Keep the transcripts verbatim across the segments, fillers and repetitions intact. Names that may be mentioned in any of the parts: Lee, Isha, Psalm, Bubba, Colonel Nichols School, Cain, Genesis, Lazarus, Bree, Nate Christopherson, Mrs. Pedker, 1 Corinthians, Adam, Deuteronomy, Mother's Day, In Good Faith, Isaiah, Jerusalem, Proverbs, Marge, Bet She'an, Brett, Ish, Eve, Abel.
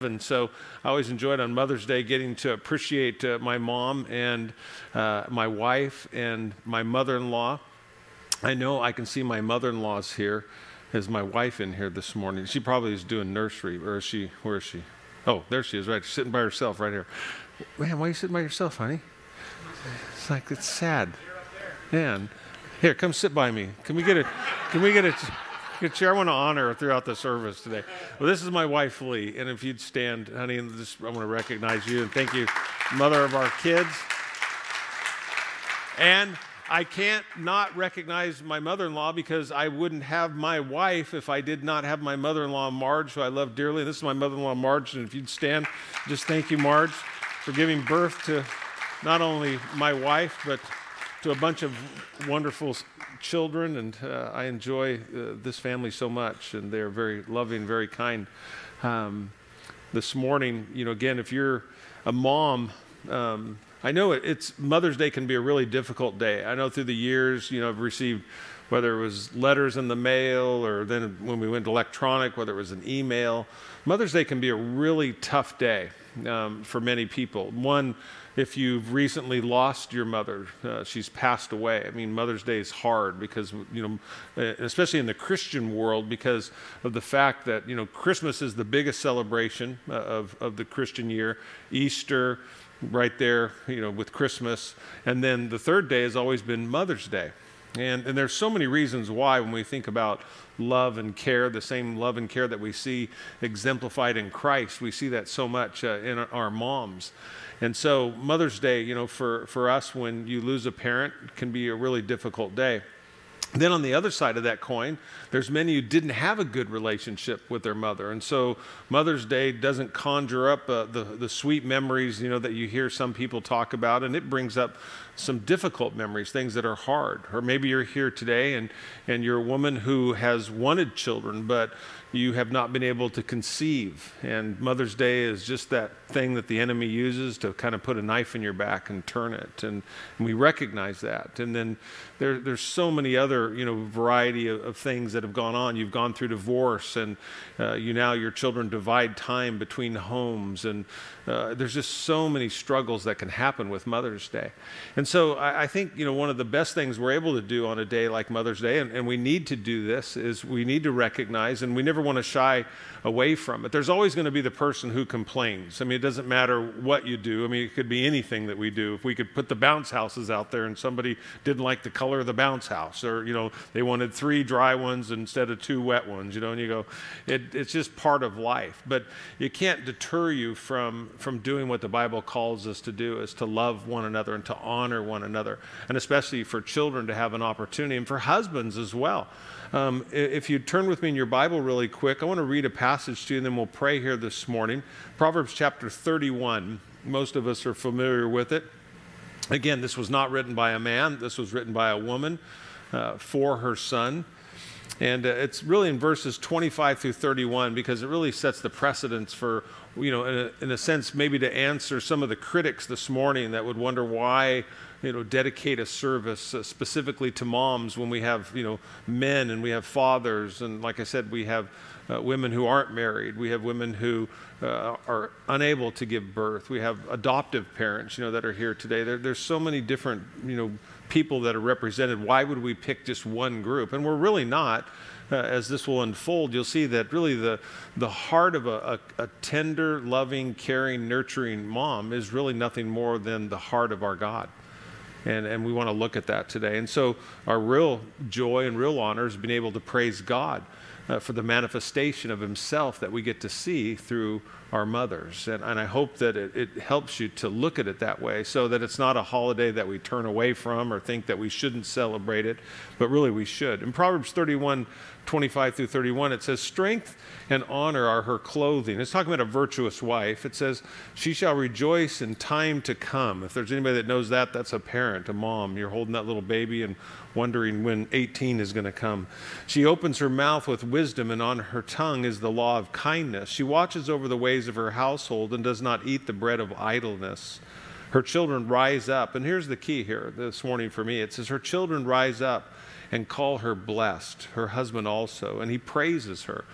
And so I always enjoyed on Mother's Day getting to appreciate uh, my mom and uh, my wife and my mother-in-law. I know I can see my mother-in-law's here. Is my wife in here this morning? She probably is doing nursery, or is she, where is she? Oh, there she is, right, she's sitting by herself right here. Man, why are you sitting by yourself, honey? It's like, it's sad. Man, here, come sit by me. Can we get a, can we get a... I want to honor throughout the service today. Well, this is my wife, Lee, and if you'd stand, honey, and this, I want to recognize you and thank you, mother of our kids. And I can't not recognize my mother-in-law because I wouldn't have my wife if I did not have my mother-in-law, Marge, who I love dearly. This is my mother-in-law, Marge, and if you'd stand, just thank you, Marge, for giving birth to not only my wife, but to a bunch of wonderful children, and uh, I enjoy uh, this family so much, and they're very loving, very kind. Um, this morning, you know, again, if you're a mom, um, I know it, it's Mother's Day can be a really difficult day. I know through the years, you know, I've received, whether it was letters in the mail, or then when we went electronic, whether it was an email. Mother's Day can be a really tough day um, for many people. One, if you've recently lost your mother, uh, she's passed away. I mean, Mother's Day is hard because, you know, especially in the Christian world, because of the fact that, you know, Christmas is the biggest celebration uh, of, of the Christian year, Easter, right there, you know, with Christmas. And then the third day has always been Mother's Day. And, and there's so many reasons why, when we think about love and care, the same love and care that we see exemplified in Christ, we see that so much uh, in our, our moms. And so Mother's Day, you know, for, for us, when you lose a parent, can be a really difficult day. Then on the other side of that coin, there's many who didn't have a good relationship with their mother. And so Mother's Day doesn't conjure up uh, the, the sweet memories, you know, that you hear some people talk about, and it brings up some difficult memories, things that are hard. Or maybe you're here today and, and you're a woman who has wanted children, but you have not been able to conceive. And Mother's Day is just that thing that the enemy uses to kind of put a knife in your back and turn it. And, and we recognize that. And then there, there's so many other, you know, variety of, of things that have gone on. You've gone through divorce, and uh, you now, your children divide time between homes. And uh, there's just so many struggles that can happen with Mother's Day. And so I, I think, you know, one of the best things we're able to do on a day like Mother's Day, and, and we need to do this, is we need to recognize, and we never want to shy away from it. There's always going to be the person who complains. I mean, it doesn't matter what you do. I mean, it could be anything that we do. If we could put the bounce houses out there and somebody didn't like the color of the bounce house, or, you know, they wanted three dry ones instead of two wet ones, you know, and you go, it, it's just part of life. But it can't deter you from, from doing what the Bible calls us to do, is to love one another and to honor one another, and especially for children to have an opportunity, and for husbands as well. Um, if you turn with me in your Bible really quick, I want to read a passage to you, and then we'll pray here this morning. Proverbs chapter thirty-one. Most of us are familiar with it. Again, this was not written by a man. This was written by a woman uh, for her son. And uh, it's really in verses twenty-five through thirty-one, because it really sets the precedence for, you know, in a, in a sense, maybe to answer some of the critics this morning that would wonder why, you know, dedicate a service uh, specifically to moms when we have, you know, men, and we have fathers, and like I said, we have uh, women who aren't married, we have women who uh, are unable to give birth, we have adoptive parents, you know, that are here today. There, there's so many different, you know, people that are represented. Why would we pick just one group? And we're really not. Uh, as this will unfold, you'll see that really the, the heart of a, a, a tender, loving, caring, nurturing mom is really nothing more than the heart of our God. And, and we want to look at that today. And so our real joy and real honor is being able to praise God uh, for the manifestation of himself that we get to see through our mothers. And, and I hope that it, it helps you to look at it that way, so that it's not a holiday that we turn away from or think that we shouldn't celebrate it, but really we should. In Proverbs thirty-one, twenty-five through thirty-one, it says, "Strength and honor are her clothing." It's talking about a virtuous wife. It says, "She shall rejoice in time to come." If there's anybody that knows that, that's a parent, a mom. You're holding that little baby and wondering when eighteen is going to come. "She opens her mouth with wisdom, and on her tongue is the law of kindness. She watches over the ways of her household and does not eat the bread of idleness. Her children rise up," and here's the key here this morning for me. It says, "Her children rise up and call her blessed, her husband also, and he praises her."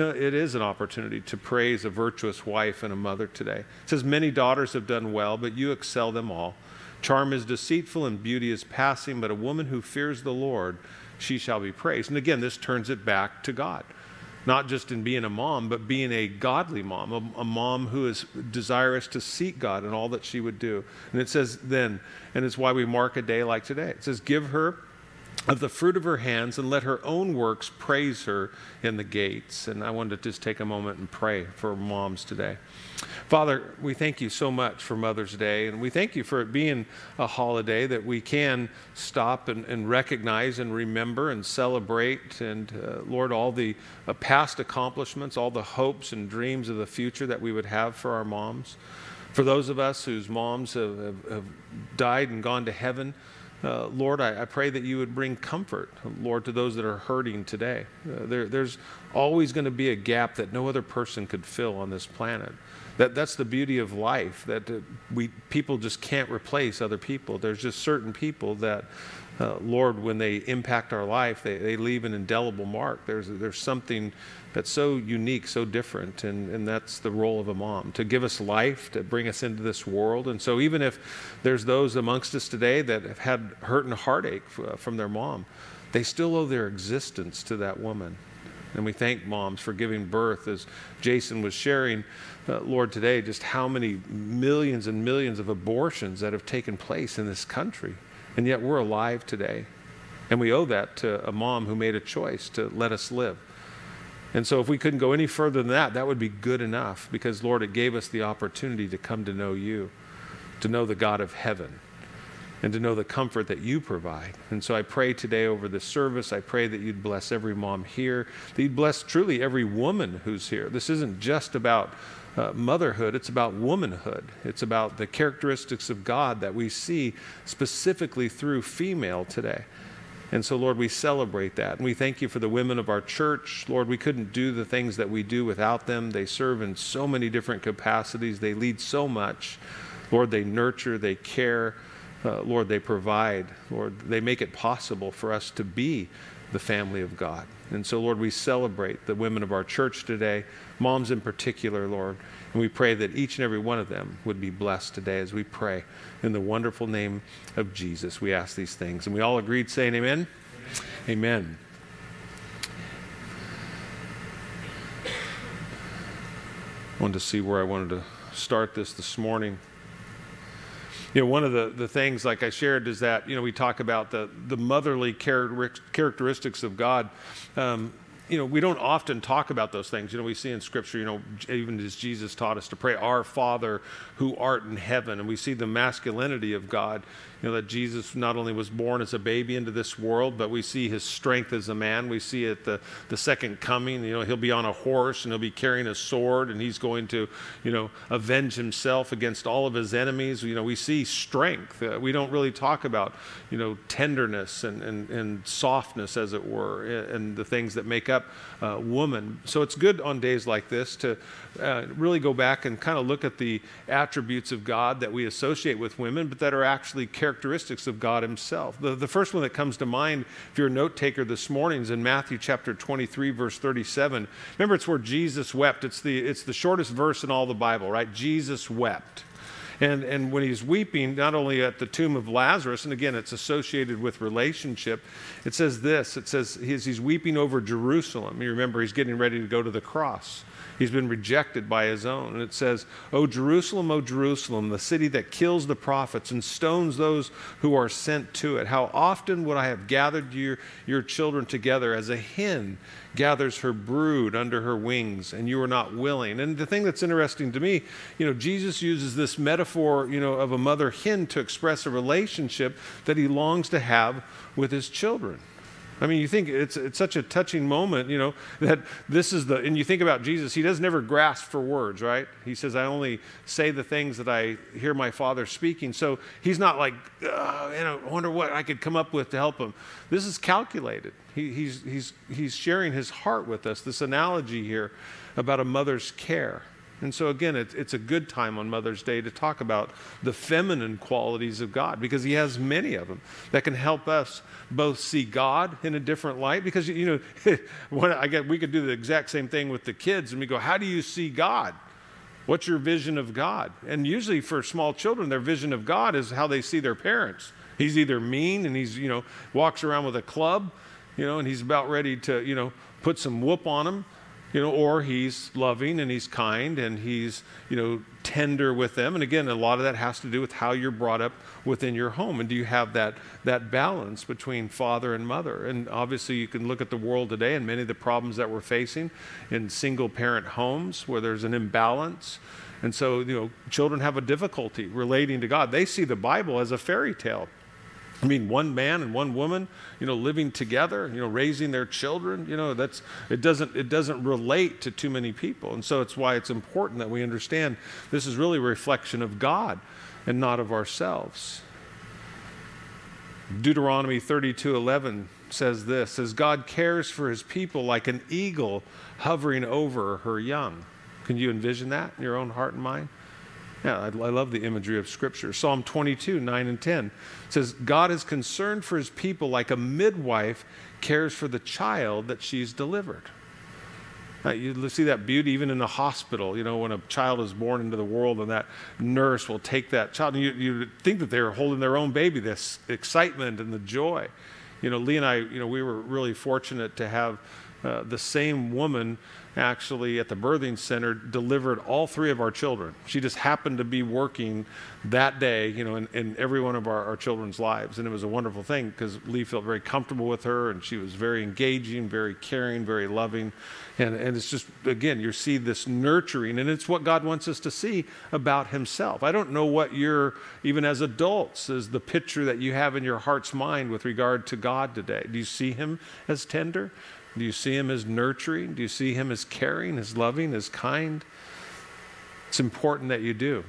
You know, it is an opportunity to praise a virtuous wife and a mother today. It says, many daughters have done well, but you excel them all. Charm is deceitful and beauty is passing, but a woman who fears the Lord, she shall be praised. And again, this turns it back to God, not just in being a mom, but being a godly mom, a, a mom who is desirous to seek God in all that she would do. And it says then, and it's why we mark a day like today. It says, give her of the fruit of her hands and let her own works praise her in the gates. And I wanted to just take a moment and pray for moms today. Father, we thank you so much for Mother's Day, and we thank you for it being a holiday that we can stop and, and recognize and remember and celebrate, and uh, Lord, all the uh, past accomplishments, all the hopes and dreams of the future that we would have for our moms. For those of us whose moms have, have, have died and gone to heaven, Uh, Lord, I, I pray that you would bring comfort, Lord, to those that are hurting today. Uh, there, there's always going to be a gap that no other person could fill on this planet. That, that's the beauty of life, that uh, we people just can't replace other people. There's just certain people that, uh, Lord, when they impact our life, they, they leave an indelible mark. There's, there's something that's so unique, so different, and, and that's the role of a mom, to give us life, to bring us into this world. And so even if there's those amongst us today that have had hurt and heartache from their mom, they still owe their existence to that woman. And we thank moms for giving birth, as Jason was sharing, uh, Lord, today, just how many millions and millions of abortions that have taken place in this country, and yet we're alive today. And we owe that to a mom who made a choice to let us live. And so if we couldn't go any further than that, that would be good enough, because, Lord, it gave us the opportunity to come to know you, to know the God of heaven, and to know the comfort that you provide. And so I pray today over this service, I pray that you'd bless every mom here, that you'd bless truly every woman who's here. This isn't just about uh, motherhood, it's about womanhood. It's about the characteristics of God that we see specifically through female today. And so, Lord, we celebrate that. And we thank you for the women of our church. Lord, we couldn't do the things that we do without them. They serve in so many different capacities. They lead so much. Lord, they nurture, they care. Uh, Lord, they provide. Lord, they make it possible for us to be the family of God. And so, Lord, we celebrate the women of our church today, moms in particular, Lord. And we pray that each and every one of them would be blessed today as we pray in the wonderful name of Jesus. We ask these things. And we all agreed saying amen? Amen. Amen. I wanted to see where I wanted to start this this morning. You know, one of the, the things, like I shared, is that, you know, we talk about the, the motherly char- characteristics of God. Um, you know, we don't often talk about those things. You know, we see in Scripture, you know, even as Jesus taught us to pray, our Father who art in heaven. And we see the masculinity of God, you know, that Jesus not only was born as a baby into this world, but we see his strength as a man. We see at the, the second coming, you know, he'll be on a horse and he'll be carrying a sword, and he's going to, you know, avenge himself against all of his enemies. You know, we see strength. Uh, we don't really talk about, you know, tenderness and, and, and softness, as it were, and, and the things that make up Uh, woman. So it's good on days like this to uh, really go back and kind of look at the attributes of God that we associate with women, but that are actually characteristics of God himself. The, the first one that comes to mind, if you're a note taker this morning, is in Matthew chapter twenty-three, verse thirty-seven. Remember, it's where Jesus wept. It's the, it's the shortest verse in all the Bible, right? Jesus wept. And, and when he's weeping, not only at the tomb of Lazarus, and again, it's associated with relationship, it says this, it says he's, he's weeping over Jerusalem. You remember, he's getting ready to go to the cross. He's been rejected by his own. And it says, O Jerusalem, O Jerusalem, the city that kills the prophets and stones those who are sent to it. How often would I have gathered your, your children together as a hen gathers her brood under her wings, and you are not willing. And the thing that's interesting to me, you know, Jesus uses this metaphor, you know, of a mother hen to express a relationship that he longs to have with his children. I mean, you think it's it's such a touching moment, you know, that this is the, and you think about Jesus, he doesn't ever grasp for words, right? He says, I only say the things that I hear my Father speaking. So he's not like, oh, you know, I wonder what I could come up with to help him. This is calculated. He, he's, he's, he's sharing his heart with us, this analogy here about a mother's care. And so again, it, it's a good time on Mother's Day to talk about the feminine qualities of God, because he has many of them that can help us both see God in a different light. Because, you know, when I get, we could do the exact same thing with the kids, and we go, how do you see God? What's your vision of God? And usually for small children, their vision of God is how they see their parents. He's either mean and he's, you know, walks around with a club, you know, and he's about ready to, you know, put some whoop on them. You know, or he's loving and he's kind and he's, you know, tender with them. And again, a lot of that has to do with how you're brought up within your home. And do you have that that balance between father and mother? And obviously you can look at the world today and many of the problems that we're facing in single parent homes where there's an imbalance. And so, you know, children have a difficulty relating to God. They see the Bible as a fairy tale. I mean, one man and one woman, you know, living together, you know, raising their children, you know, that's, it doesn't, it doesn't relate to too many people. And so it's why it's important that we understand this is really a reflection of God and not of ourselves. Deuteronomy thirty-two eleven says this, says God cares for his people like an eagle hovering over her young. Can you envision that in your own heart and mind? Yeah, I, I love the imagery of Scripture. Psalm twenty-two, nine and ten says, God is concerned for his people like a midwife cares for the child that she's delivered. Now, you see that beauty even in the hospital, you know, when a child is born into the world and that nurse will take that child. And you, you think that they're holding their own baby, this excitement and the joy. You know, Lee and I, you know, we were really fortunate to have uh, the same woman actually at the birthing center delivered all three of our children. She just happened to be working that day, you know, in, in every one of our, our children's lives. And it was a wonderful thing because Lee felt very comfortable with her and she was very engaging, very caring, very loving. And, and it's just, again, you see this nurturing, and it's what God wants us to see about himself. I don't know what your, even as adults, is the picture that you have in your heart's mind with regard to God today. Do you see him as tender? Do you see him as nurturing? Do you see him as caring, as loving, as kind? It's important that you do.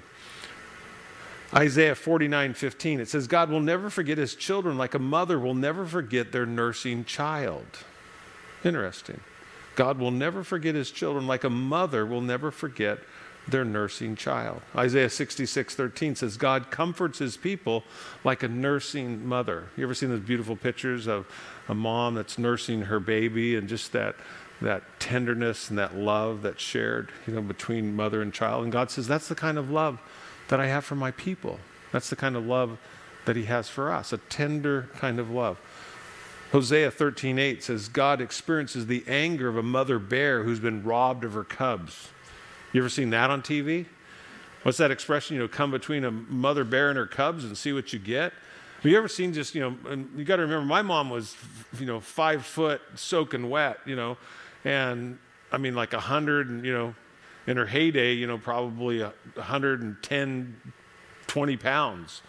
Isaiah forty-nine fifteen, it says, God will never forget his children like a mother will never forget their nursing child. Interesting. God will never forget his children like a mother will never forget their nursing child. Isaiah sixty-six thirteen says, God comforts his people like a nursing mother. You ever seen those beautiful pictures of a mom that's nursing her baby, and just that that tenderness and that love that's shared, you know, between mother and child? And God says, that's the kind of love that I have for my people. That's the kind of love that he has for us, a tender kind of love. Hosea thirteen eight says, God experiences the anger of a mother bear who's been robbed of her cubs. You ever seen that on T V? What's that expression? You know, come between a mother bear and her cubs and see what you get. Have you ever seen just, you know, and you got to remember, my mom was, you know, five foot soaking wet, you know, and I mean like a hundred and, you know, in her heyday, you know, probably a hundred and ten, twenty pounds.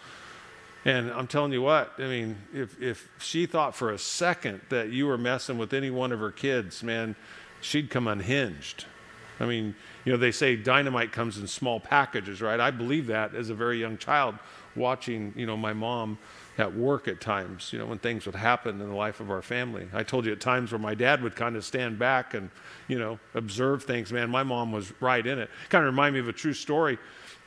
And I'm telling you what, I mean, if, if she thought for a second that you were messing with any one of her kids, man, she'd come unhinged. I mean, you know, they say dynamite comes in small packages, right? I believe that as a very young child, watching, you know, my mom at work at times, you know, when things would happen in the life of our family. I told you at times where my dad would kind of stand back and, you know, observe things. Man, my mom was right in it. Kind of remind me of a true story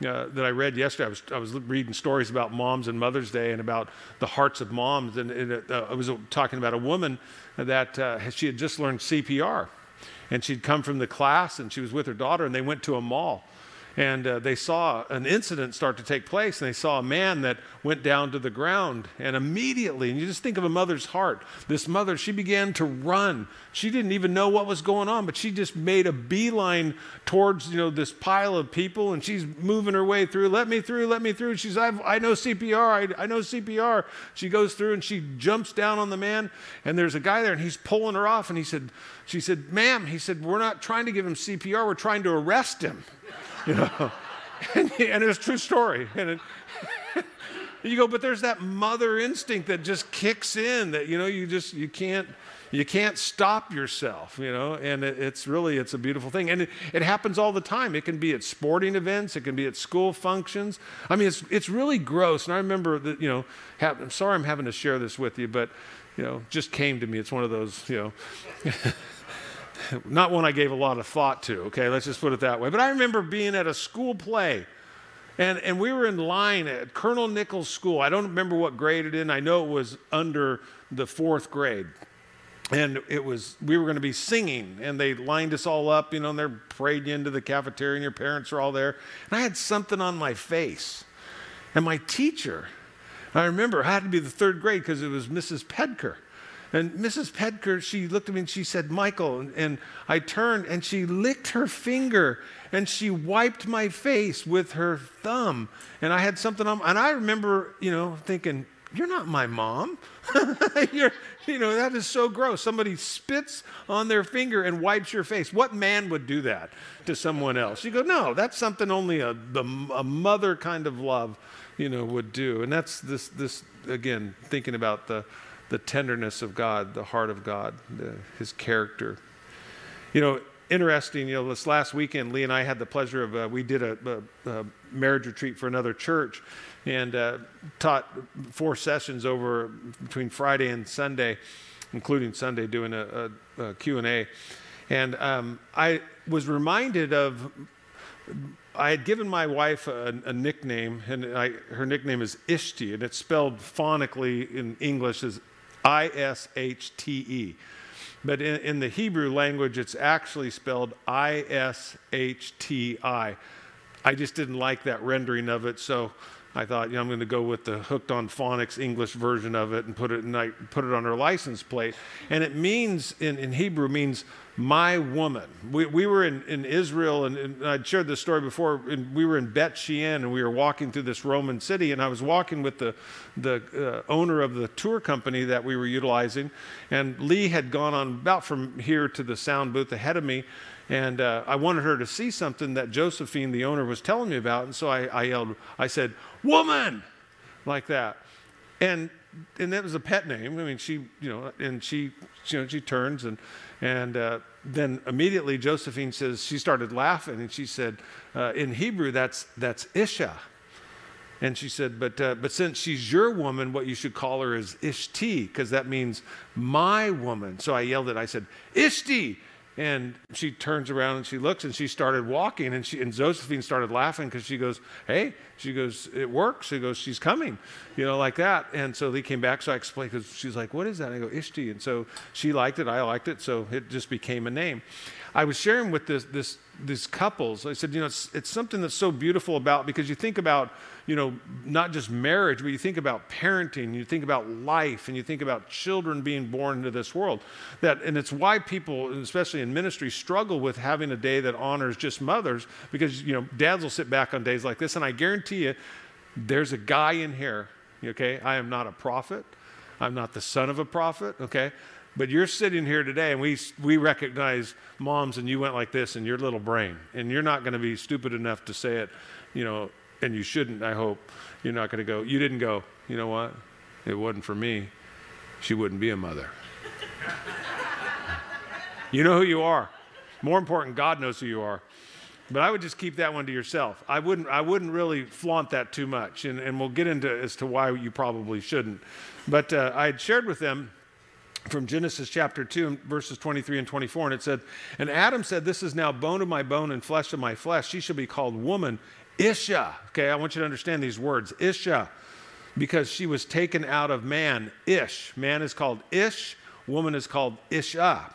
uh, that I read yesterday. I was, I was reading stories about moms and Mother's Day and about the hearts of moms. And, and it, uh, I was talking about a woman that uh, she had just learned C P R. And she'd come from the class, and she was with her daughter, and they went to a mall. And uh, they saw an incident start to take place, and they saw a man that went down to the ground. And immediately, and you just think of a mother's heart, this mother, she began to run. She didn't even know what was going on, but she just made a beeline towards, you know, this pile of people, and she's moving her way through. Let me through, let me through. She's, I've, I know C P R, I, I know C P R. She goes through, and she jumps down on the man, and there's a guy there, and he's pulling her off, and he said, she said, ma'am, he said, we're not trying to give him C P R, we're trying to arrest him. You know, and, and it was a true story. And, it, and you go, but there's that mother instinct that just kicks in that, you know, you just, you can't, you can't stop yourself, you know, and it, it's really, it's a beautiful thing. And it, it happens all the time. It can be at sporting events. It can be at school functions. I mean, it's, it's really gross. And I remember that, you know, have, I'm sorry I'm having to share this with you, but, you know, just came to me. It's one of those, you know. Not one I gave a lot of thought to, okay? Let's just put it that way. But I remember being at a school play, and, and we were in line at Colonel Nichols School. I don't remember what grade it in. I know it was under the fourth grade. And it was, we were going to be singing, and they lined us all up, you know, and they're parading into the cafeteria, and your parents are all there. And I had something on my face. And my teacher, I remember, I had to be the third grade because it was Missus Pedker. And Missus Pedker, she looked at me and she said, Michael. And, and I turned and she licked her finger and she wiped my face with her thumb. And I had something on, and I remember, you know, thinking, you're not my mom. You're, you know, that is so gross. Somebody spits on their finger and wipes your face. What man would do that to someone else? You go, no, that's something only a, the, a mother kind of love, you know, would do. And that's this, this again, thinking about the, the tenderness of God, the heart of God, the, his character. You know, interesting, you know, this last weekend, Lee and I had the pleasure of, uh, we did a, a, a marriage retreat for another church and uh, taught four sessions over between Friday and Sunday, including Sunday doing a, a, a Q and A. And um, I was reminded of, I had given my wife a, a nickname, and I, her nickname is Ishti, and it's spelled phonically in English as I S H T E. But in, in the Hebrew language, it's actually spelled I S H T I. I just didn't like that rendering of it, so I thought, you know, I'm going to go with the Hooked on Phonics English version of it and put it, and I put it on her license plate. And it means, in, in Hebrew, means my woman. We, we were in, in Israel, and, and I'd shared this story before, and we were in Bet She'an, and we were walking through this Roman city, and I was walking with the, the uh, owner of the tour company that we were utilizing, and Lee had gone on about from here to the sound booth ahead of me, and uh, I wanted her to see something that Josephine, the owner, was telling me about, and so I, I yelled, I said, woman, like that. And and that was a pet name. I mean, she, you know, and she, you know, she turns and, and uh, then immediately Josephine says, she started laughing and she said, uh, in Hebrew, that's, that's Isha. And she said, but, uh, but since she's your woman, what you should call her is Ishti, because that means my woman. So I yelled it. I said, Ishti. And she turns around and she looks and she started walking and she and Josephine started laughing because she goes, hey, she goes, it works. She goes, she's coming, you know, like that. And so they came back. So I explained because she's like, what is that? And I go, Ishti. And so she liked it. I liked it. So it just became a name. I was sharing with this, this, these couples. I said, you know, it's, it's something that's so beautiful about, because you think about, you know, not just marriage, but you think about parenting, you think about life, and you think about children being born into this world. That, and it's why people, especially in ministry, struggle with having a day that honors just mothers, because, you know, dads will sit back on days like this, and I guarantee you, there's a guy in here, okay? I am not a prophet. I'm not the son of a prophet, okay? But you're sitting here today, and we we recognize moms, and you went like this in your little brain, and you're not going to be stupid enough to say it, you know, and you shouldn't, I hope. You're not going to go, you didn't go, you know what? It wasn't for me. She wouldn't be a mother. You know who you are. More important, God knows who you are. But I would just keep that one to yourself. I wouldn't I wouldn't really flaunt that too much, and, and we'll get into as to why you probably shouldn't. But uh, I had shared with them from Genesis chapter two, verses twenty-three and twenty-four, and it said, and Adam said, this is now bone of my bone and flesh of my flesh. She shall be called woman, Isha. Okay, I want you to understand these words, Isha, because she was taken out of man, Ish. Man is called Ish, woman is called Isha.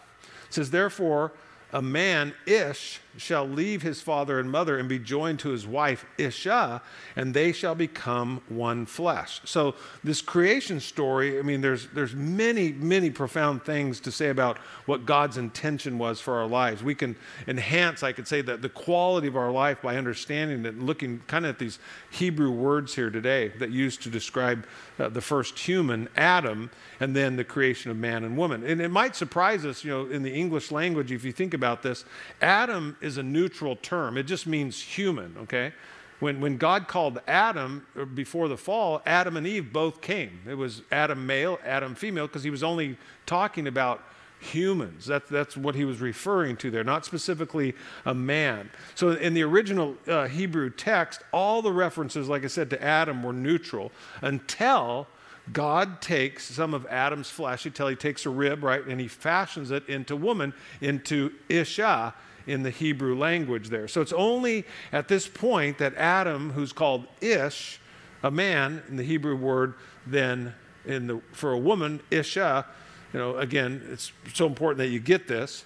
It says, therefore, a man, Ish, shall leave his father and mother and be joined to his wife, Isha, and they shall become one flesh. So this creation story, I mean, there's there's many, many profound things to say about what God's intention was for our lives. We can enhance, I could say, that the quality of our life by understanding it and looking kind of at these Hebrew words here today that used to describe uh, the first human, Adam, and then the creation of man and woman. And it might surprise us, you know, in the English language, if you think about this, Adam is a neutral term. It just means human, okay? When, when God called Adam before the fall, Adam and Eve both came. It was Adam male, Adam female, because he was only talking about humans. That, that's what he was referring to there, not specifically a man. So in the original uh, Hebrew text, all the references, like I said, to Adam were neutral until God takes some of Adam's flesh, until he takes a rib, right, and he fashions it into woman, into Isha in the Hebrew language there. So it's only at this point that Adam, who's called Ish, a man in the Hebrew word, then in the for a woman, Isha, you know, again, it's so important that you get this.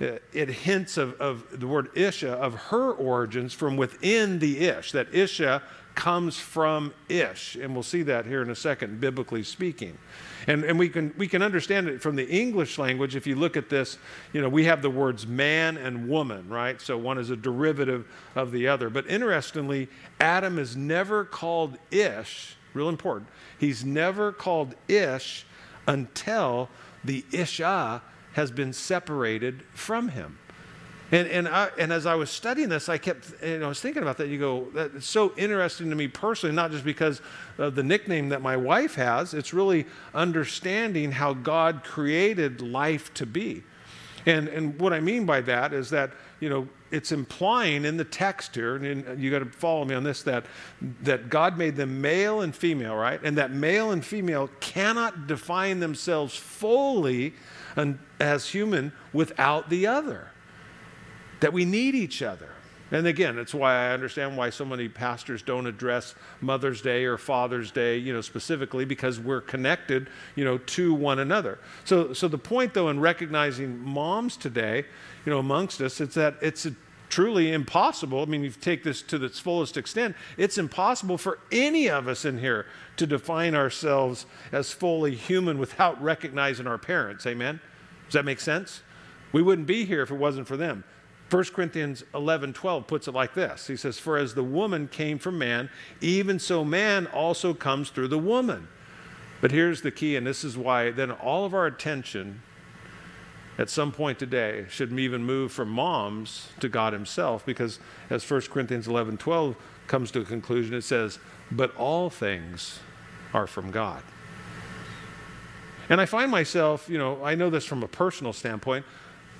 It hints of, of the word Isha, of her origins from within the Ish, that Isha comes from Ish. And we'll see that here in a second, biblically speaking. And, and we can we can understand it from the English language. If you look at this, you know, we have the words man and woman, right? So one is a derivative of the other. But interestingly, Adam is never called Ish, real important. He's never called Ish until the Isha has been separated from him. And and I, and as I was studying this, I kept, you know, I was thinking about that. You go, that's so interesting to me personally, not just because of the nickname that my wife has. It's really understanding how God created life to be. And and what I mean by that is that, you know, it's implying in the text here, and you got to follow me on this, that that God made them male and female, right? And that male and female cannot define themselves fully and as human without the other, that we need each other. And again, that's why I understand why so many pastors don't address Mother's Day or Father's Day, you know, specifically, because we're connected, you know, to one another. So so the point, though, in recognizing moms today, you know, amongst us, it's that it's a truly impossible. I mean, you take this to its fullest extent. It's impossible for any of us in here to define ourselves as fully human without recognizing our parents. Amen? Does that make sense? We wouldn't be here if it wasn't for them. First Corinthians eleven twelve puts it like this. He says, "For as the woman came from man, even so man also comes through the woman." But here's the key, and this is why then all of our attention at some point today should even move from moms to God himself, because as First Corinthians eleven twelve comes to a conclusion, it says, "But all things are from God." And I find myself, you know, I know this from a personal standpoint.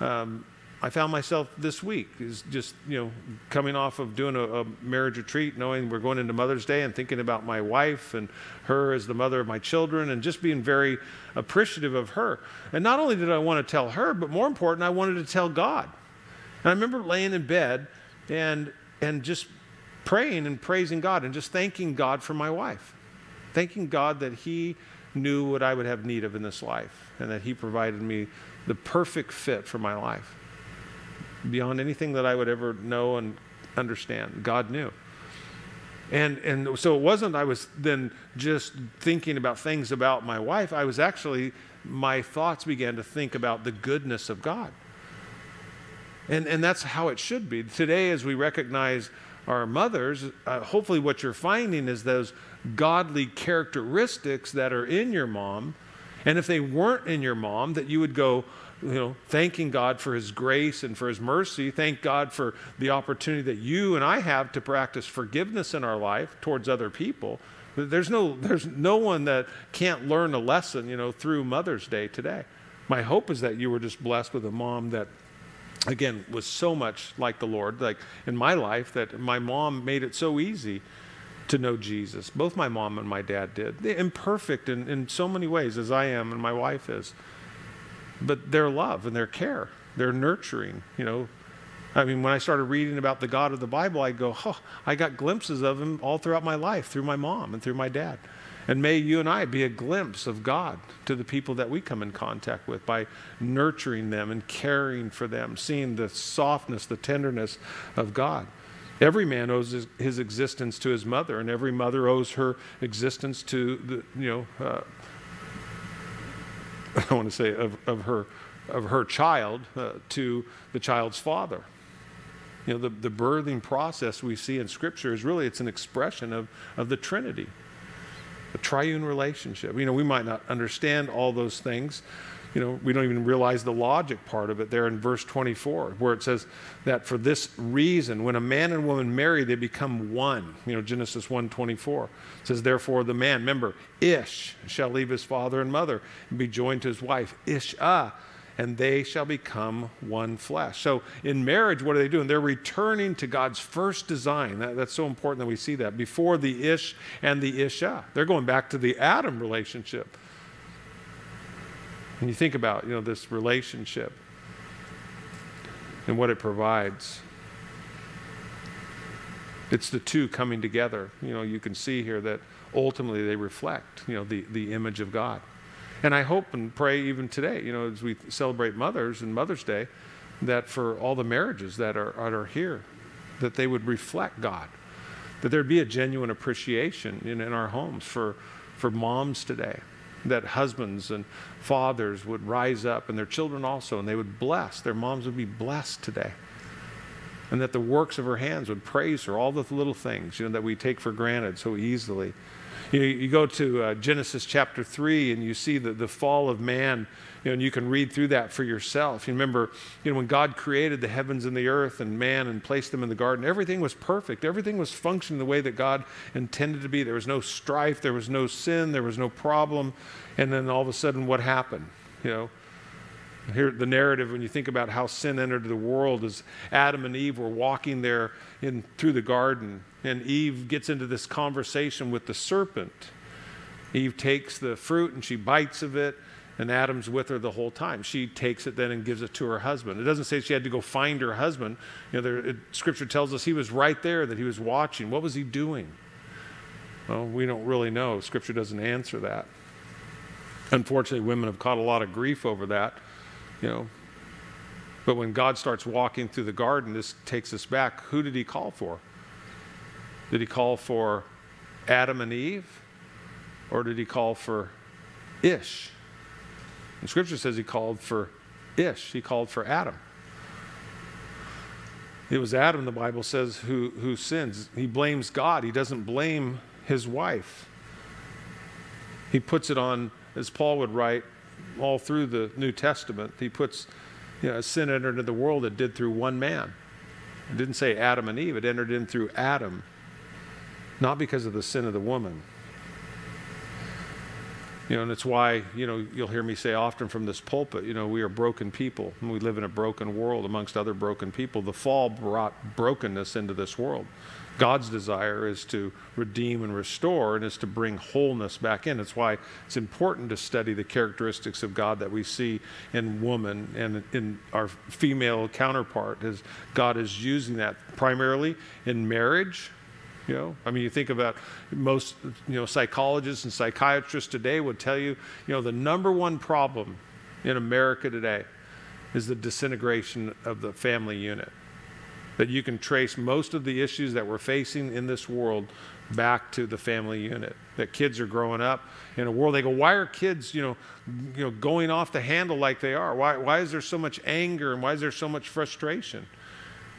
Um, I found myself this week is just, you know, coming off of doing a, a marriage retreat, knowing we're going into Mother's Day, and thinking about my wife and her as the mother of my children, and just being very appreciative of her. And not only did I want to tell her, but more important, I wanted to tell God. And I remember laying in bed and and just praying and praising God and just thanking God for my wife, thanking God that he knew what I would have need of in this life, and that he provided me the perfect fit for my life, beyond anything that I would ever know and understand. God knew. And and so it wasn't I was then just thinking about things about my wife. I was actually, my thoughts began to think about the goodness of God. And, and that's how it should be. Today, as we recognize our mothers, uh, hopefully what you're finding is those godly characteristics that are in your mom. And if they weren't in your mom, that you would go, you know, thanking God for his grace and for his mercy. Thank God for the opportunity that you and I have to practice forgiveness in our life towards other people. There's no, there's no one that can't learn a lesson, you know, through Mother's Day today. My hope is that you were just blessed with a mom that, again, was so much like the Lord. Like in my life, that my mom made it so easy to know Jesus. Both my mom and my dad did. They're imperfect in, in so many ways, as I am and my wife is. But their love and their care, their nurturing, you know. I mean, when I started reading about the God of the Bible, I go, oh, I got glimpses of him all throughout my life, through my mom and through my dad. And may you and I be a glimpse of God to the people that we come in contact with, by nurturing them and caring for them, seeing the softness, the tenderness of God. Every man owes his, his existence to his mother, and every mother owes her existence to the, you know, uh, I want to say of, of her of her child uh, to the child's father. You know, the, the birthing process we see in Scripture is really, it's an expression of, of the Trinity, a triune relationship. You know, we might not understand all those things. You know, we don't even realize the logic part of it there in verse twenty-four, where it says that for this reason, when a man and woman marry, they become one. You know, Genesis one twenty-four. It says, therefore the man, remember, Ish, shall leave his father and mother and be joined to his wife, Isha, and they shall become one flesh. So in marriage, what are they doing? They're returning to God's first design. That, that's so important that we see that before the Ish and the Isha. They're going back to the Adam relationship. And you think about, you know, this relationship and what it provides. It's the two coming together. You know, you can see here that ultimately they reflect, you know, the, the image of God. And I hope and pray even today, you know, as we celebrate mothers and Mother's Day, that for all the marriages that are, are here, that they would reflect God, that there'd be a genuine appreciation in, in our homes for, for moms today, that husbands and fathers would rise up and their children also, and they would bless, their moms would be blessed today. And that the works of her hands would praise her, all the little things, you know, that we take for granted so easily. You know, you go to uh, Genesis chapter three, and you see the, the fall of man, you know, and you can read through that for yourself. You remember, you know, when God created the heavens and the earth and man and placed them in the garden, everything was perfect. Everything was functioning the way that God intended to be. There was no strife. There was no sin. There was no problem. And then all of a sudden, what happened? You know, here, the narrative, when you think about how sin entered the world, is Adam and Eve were walking there in through the garden, and Eve gets into this conversation with the serpent. Eve takes the fruit and she bites of it, and Adam's with her the whole time. She takes it then and gives it to her husband. It doesn't say she had to go find her husband. You know, there, it, Scripture tells us he was right there, that he was watching. What was he doing? Well, we don't really know. Scripture doesn't answer that. Unfortunately, women have caught a lot of grief over that. You know, but when God starts walking through the garden, this takes us back. Who did he call for? Did he call for Adam and Eve? Or did he call for Ish? And Scripture says he called for Ish. He called for Adam. It was Adam, the Bible says, who, who sins. He blames God. He doesn't blame his wife. He puts it on, as Paul would write, all through the New Testament, he puts, you know, sin entered into the world, it did through one man. It didn't say Adam and Eve, it entered in through Adam, not because of the sin of the woman. You know, and it's why, you know, you'll hear me say often from this pulpit, you know, we are broken people, and we live in a broken world amongst other broken people. The fall brought brokenness into this world. God's desire is to redeem and restore, and is to bring wholeness back in. It's why it's important to study the characteristics of God that we see in woman and in our female counterpart, as God is using that primarily in marriage. You know, I mean, you think about most, you know, psychologists and psychiatrists today would tell you, you know, the number one problem in America today is the disintegration of the family unit. That you can trace most of the issues that we're facing in this world back to the family unit. That kids are growing up in a world, they go, why are kids, you know, you know, going off the handle like they are? Why, why is there so much anger, and why is there so much frustration?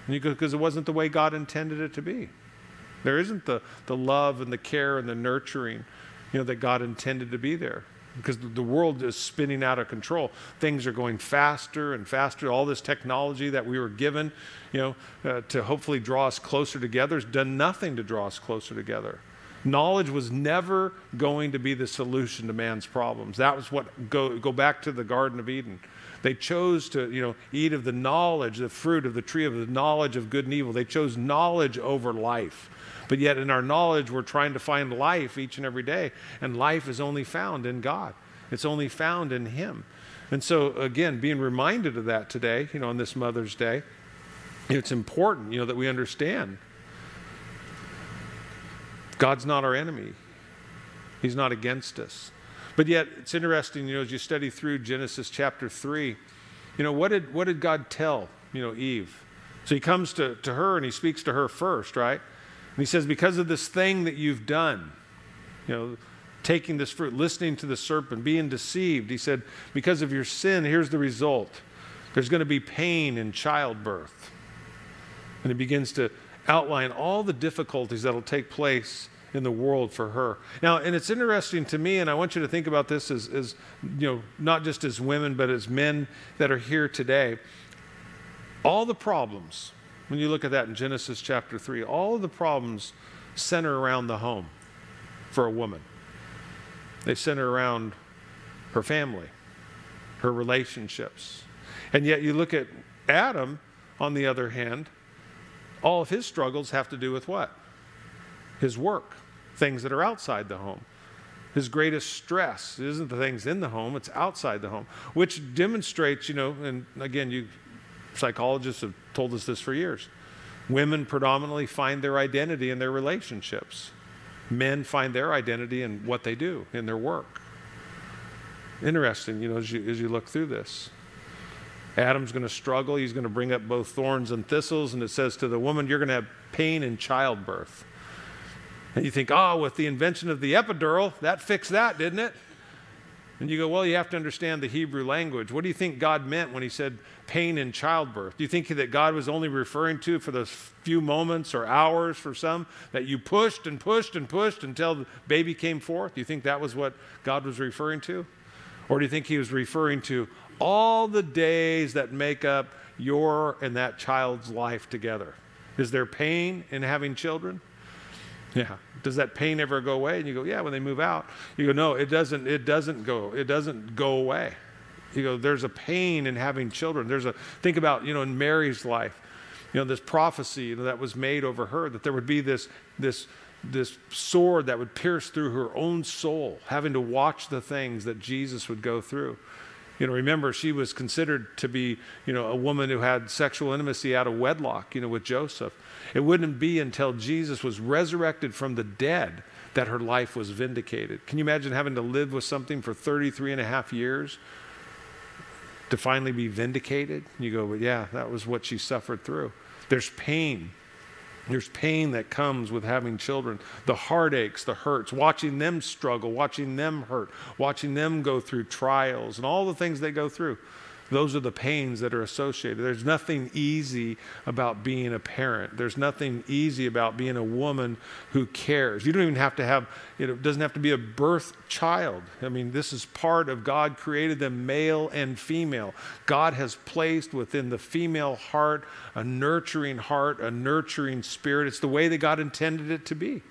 And you go, because it wasn't the way God intended it to be. There isn't the, the love and the care and the nurturing, you know, that God intended to be there. Because the world is spinning out of control. Things are going faster and faster. All this technology that we were given, you know, uh, to hopefully draw us closer together has done nothing to draw us closer together. Knowledge was never going to be the solution to man's problems. That was what, go, go back to the Garden of Eden. They chose to, you know, eat of the knowledge, the fruit of the tree of the knowledge of good and evil. They chose knowledge over life. But yet in our knowledge, we're trying to find life each and every day. And life is only found in God. It's only found in him. And so, again, being reminded of that today, you know, on this Mother's Day, it's important, you know, that we understand God's not our enemy. He's not against us. But yet it's interesting, you know, as you study through Genesis chapter three, you know, what did, what did God tell, you know, Eve? So he comes to, to her and he speaks to her first, right? And he says, because of this thing that you've done, you know, taking this fruit, listening to the serpent, being deceived, he said, because of your sin, here's the result. There's going to be pain in childbirth. And he begins to outline all the difficulties that will take place in the world for her. Now, and it's interesting to me, and I want you to think about this as, as you know, not just as women, but as men that are here today. All the problems, when you look at that in Genesis chapter three, all of the problems center around the home for a woman. They center around her family, her relationships, And yet you look at Adam, on the other hand, all of his struggles have to do with what? His work, things that are outside the home. His greatest stress isn't the things in the home, it's outside the home, which demonstrates, you know, and again, you psychologists have told us this for years. Women predominantly find their identity in their relationships. Men find their identity in what they do, in their work. Interesting, you know, as you, as you look through this. Adam's going to struggle. He's going to bring up both thorns and thistles. And it says to the woman, you're going to have pain in childbirth. And you think, oh, with the invention of the epidural, that fixed that, didn't it? And you go, well, you have to understand the Hebrew language. What do you think God meant when he said pain in childbirth? Do you think that God was only referring to for those few moments or hours for some that you pushed and pushed and pushed until the baby came forth? Do you think that was what God was referring to? Or do you think he was referring to all the days that make up your and that child's life together? Is there pain in having children? Yeah. Does that pain ever go away? And you go, yeah, when they move out. You go, no, it doesn't, it doesn't go, it doesn't go away. You go, there's a pain in having children. There's a, think about, you know, in Mary's life, you know, this prophecy that was made over her, that there would be this, this, this sword that would pierce through her own soul, having to watch the things that Jesus would go through. You know, remember, she was considered to be, you know, a woman who had sexual intimacy out of wedlock, you know, with Joseph. It wouldn't be until Jesus was resurrected from the dead that her life was vindicated. Can you imagine having to live with something for thirty-three and a half years to finally be vindicated? You go, well, yeah, that was what she suffered through. There's pain. There's pain that comes with having children, the heartaches, the hurts, watching them struggle, watching them hurt, watching them go through trials and all the things they go through. Those are the pains that are associated. There's nothing easy about being a parent. There's nothing easy about being a woman who cares. You don't even have to have, it doesn't have to be a birth child. I mean, this is part of God created them male and female. God has placed within the female heart a nurturing heart, a nurturing spirit. It's the way that God intended it to be.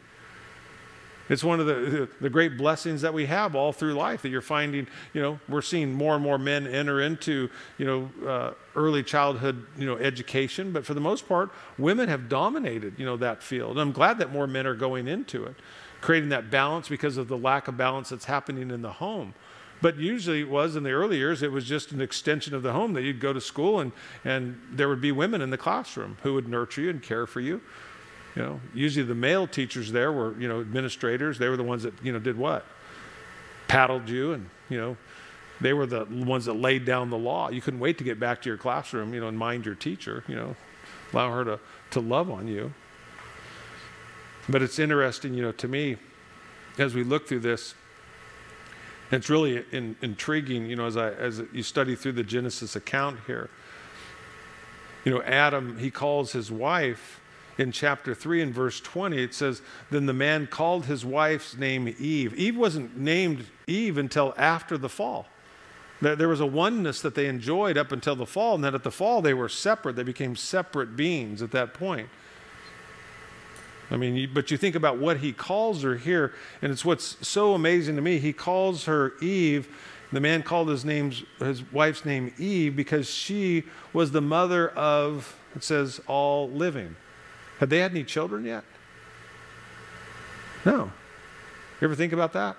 It's one of the, the great blessings that we have all through life that you're finding, you know, we're seeing more and more men enter into, you know, uh, early childhood, you know, education. But for the most part, women have dominated, you know, that field. And I'm glad that more men are going into it, creating that balance because of the lack of balance that's happening in the home. But usually it was in the early years, it was just an extension of the home that you'd go to school and, and there would be women in the classroom who would nurture you and care for you. You know, usually the male teachers there were, you know, administrators. They were the ones that, you know, did what? Paddled you and, you know, they were the ones that laid down the law. You couldn't wait to get back to your classroom, you know, and mind your teacher, you know, allow her to, to love on you. But it's interesting, you know, to me, as we look through this, it's really in, intriguing, you know, as I as you study through the Genesis account here. You know, Adam, he calls his wife. In chapter three and verse twenty, it says, then the man called his wife's name Eve. Eve wasn't named Eve until after the fall. There, there was a oneness that they enjoyed up until the fall, and then at the fall they were separate. They became separate beings at that point. I mean, you, but you think about what he calls her here, and it's what's so amazing to me. He calls her Eve. The man called his, name's, his wife's name Eve because she was the mother of, it says, all living. Have they had any children yet? No. You ever think about that?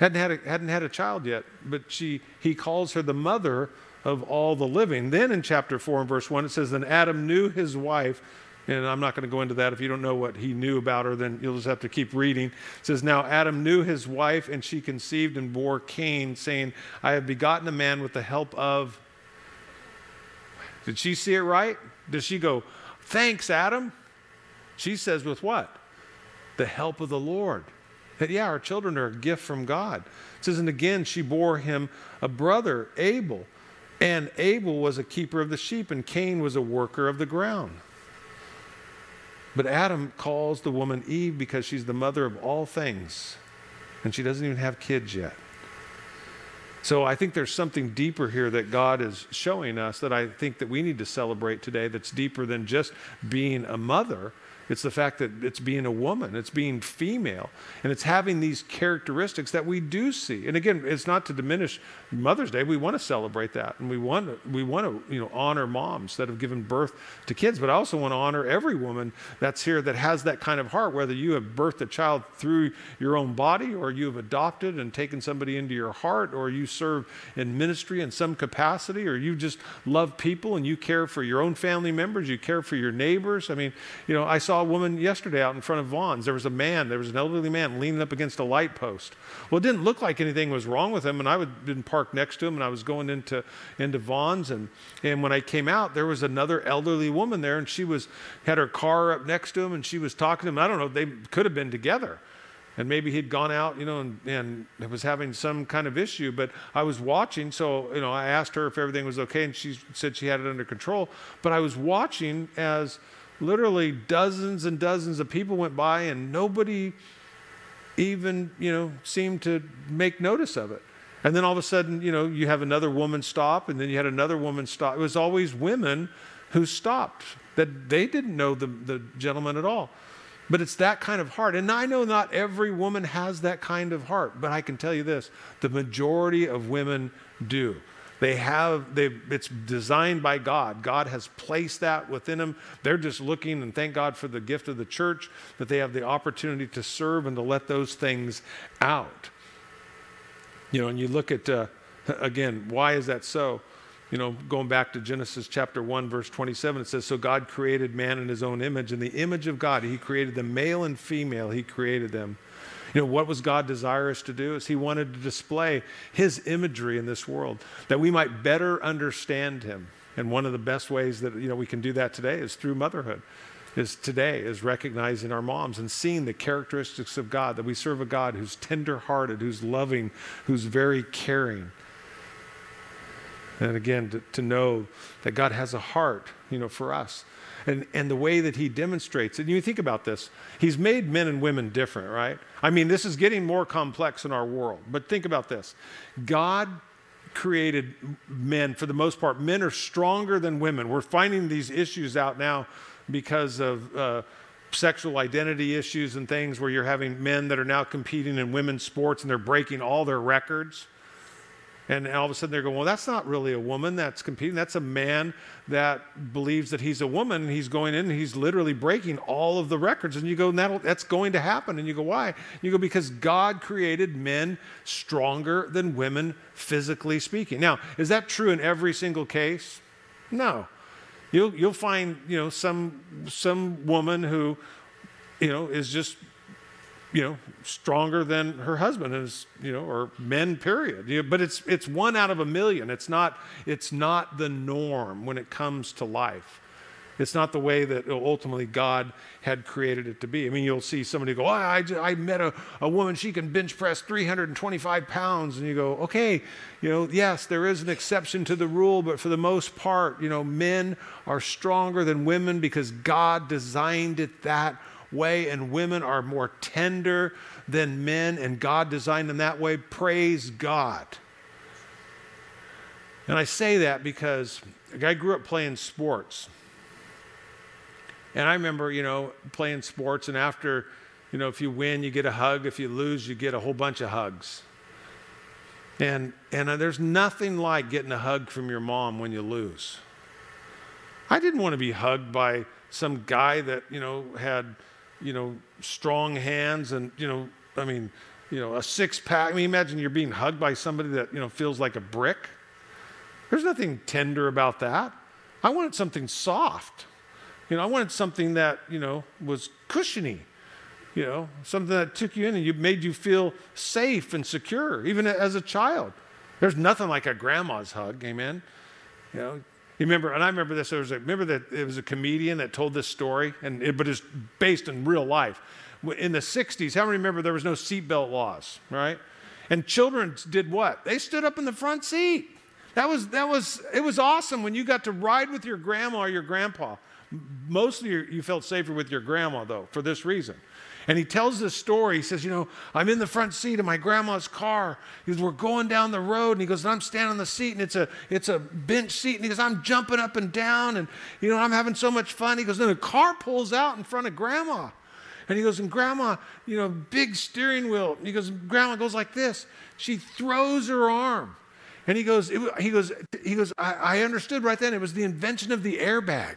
Hadn't had a, hadn't had a child yet, but she he calls her the mother of all the living. Then in chapter four and verse one, it says, then Adam knew his wife, and I'm not going to go into that. If you don't know what he knew about her, then you'll just have to keep reading. It says, now Adam knew his wife, and she conceived and bore Cain, saying, I have begotten a man with the help of... Did she see it right? Does she go... Thanks, Adam. She says with what? The help of the Lord. That, yeah, our children are a gift from God. It says, and again, she bore him a brother, Abel. And Abel was a keeper of the sheep, and Cain was a worker of the ground. But Adam calls the woman Eve because she's the mother of all things. And she doesn't even have kids yet. So I think there's something deeper here that God is showing us that I think that we need to celebrate today that's deeper than just being a mother. It's the fact that it's being a woman, it's being female, and it's having these characteristics that we do see. And again, it's not to diminish Mother's Day. We want to celebrate that, and we want to, we want to you know honor moms that have given birth to kids. But I also want to honor every woman that's here that has that kind of heart, whether you have birthed a child through your own body, or you have adopted and taken somebody into your heart, or you serve in ministry in some capacity, or you just love people and you care for your own family members, you care for your neighbors. I mean, you know, I saw a woman yesterday out in front of Vons. There was a man, there was an elderly man leaning up against a light post. Well, it didn't look like anything was wrong with him, and I would been parked next to him, and I was going into into Vons, and and when I came out, there was another elderly woman there, and she was had her car up next to him, and she was talking to him. I don't know, they could have been together. And maybe he'd gone out, you know, and, and was having some kind of issue. But I was watching, so, you know, I asked her if everything was okay, and she said she had it under control. But I was watching as literally dozens and dozens of people went by, and nobody even, you know, seemed to make notice of it. And then all of a sudden, you know, you have another woman stop, and then you had another woman stop. It was always women who stopped, that they didn't know the, the gentleman at all. But it's that kind of heart. And I know not every woman has that kind of heart, but I can tell you this, the majority of women do. They have, they, it's designed by God. God has placed that within them. They're just looking, and thank God for the gift of the church, that they have the opportunity to serve and to let those things out. You know, and you look at, uh, again, why is that so? You know, going back to Genesis chapter one, verse twenty-seven, it says, so God created man in his own image. In the image of God, he created them, male and female, he created them. You know, what was God desirous to do? Is he wanted to display his imagery in this world, that we might better understand him. And one of the best ways that, you know, we can do that today is through motherhood. Is today is recognizing our moms and seeing the characteristics of God, that we serve a God who's tender-hearted, who's loving, who's very caring. And again, to, to know that God has a heart, you know, for us. And, and the way that he demonstrates it, and you think about this, he's made men and women different, right? I mean, this is getting more complex in our world, but think about this. God created men, for the most part. Men are stronger than women. We're finding these issues out now because of uh, sexual identity issues and things, where you're having men that are now competing in women's sports, and they're breaking all their records. And all of a sudden they're going, well, that's not really a woman that's competing. That's a man that believes that he's a woman. And he's going in and he's literally breaking all of the records. And you go, that's going to happen. And you go, why? And you go, because God created men stronger than women, physically speaking. Now, is that true in every single case? No. You'll, you'll find, you know, some, some woman who, you know, is just, you know, stronger than her husband is, you know, or men, period. You know, but it's it's one out of a million. It's not, it's not the norm when it comes to life. It's not the way that ultimately God had created it to be. I mean, you'll see somebody go, oh, I, just, I met a, a woman, she can bench press three hundred twenty-five pounds. And you go, okay, you know, yes, there is an exception to the rule, but for the most part, you know, men are stronger than women because God designed it that way. way and women are more tender than men, and God designed them that way. Praise God. And I say that because I grew up playing sports, and I remember, you know, playing sports, and after, you know, if you win, you get a hug. If you lose, you get a whole bunch of hugs. And and there's nothing like getting a hug from your mom when you lose. I didn't want to be hugged by some guy that, you know, had, you know, strong hands and, you know, I mean, you know, a six pack. I mean, imagine you're being hugged by somebody that, you know, feels like a brick. There's nothing tender about that. I wanted something soft. You know, I wanted something that, you know, was cushiony, you know, something that took you in and you made you feel safe and secure, even as a child. There's nothing like a grandma's hug. Amen. You know, You remember, and I remember this, there was a, remember that it was a comedian that told this story, and it, but it's based in real life. In the sixties, how many remember there was no seatbelt laws, right? And children did what? They stood up in the front seat. That was, that was, it was awesome when you got to ride with your grandma or your grandpa. Mostly you felt safer with your grandma, though, for this reason. And he tells this story. He says, you know, I'm in the front seat of my grandma's car. He goes, we're going down the road. And he goes, and I'm standing on the seat, and it's a, it's a bench seat. And he goes, I'm jumping up and down, and, you know, I'm having so much fun. He goes, then a car pulls out in front of Grandma. And he goes, and Grandma, you know, big steering wheel. And he goes, Grandma goes like this. She throws her arm. And he goes, it, he goes, he goes. I, I understood right then it was the invention of the airbag.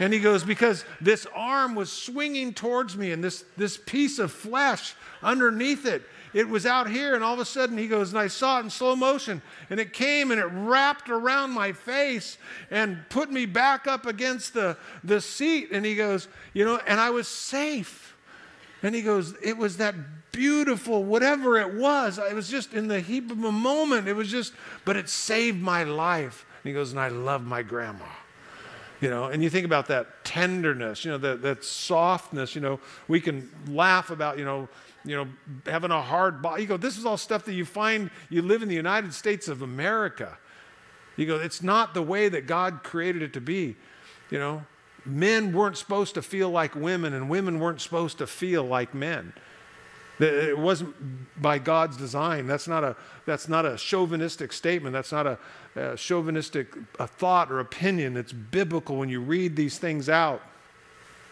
And he goes, because this arm was swinging towards me, and this, this piece of flesh underneath it, it was out here, and all of a sudden he goes, and I saw it in slow motion, and it came and it wrapped around my face and put me back up against the, the seat. And he goes, you know, and I was safe. And he goes, it was that beautiful, whatever it was. It was just in the heap of a moment. It was just, but it saved my life. And he goes, and I love my grandma. You know, and you think about that tenderness, you know, that, that softness, you know, we can laugh about, you know, you know, having a hard body. You go, this is all stuff that you find, you live in the United States of America. You go, it's not the way that God created it to be, you know. Men weren't supposed to feel like women, and women weren't supposed to feel like men. It wasn't by God's design. That's not a, that's not a chauvinistic statement. That's not a, a chauvinistic a thought or opinion. It's biblical when you read these things out.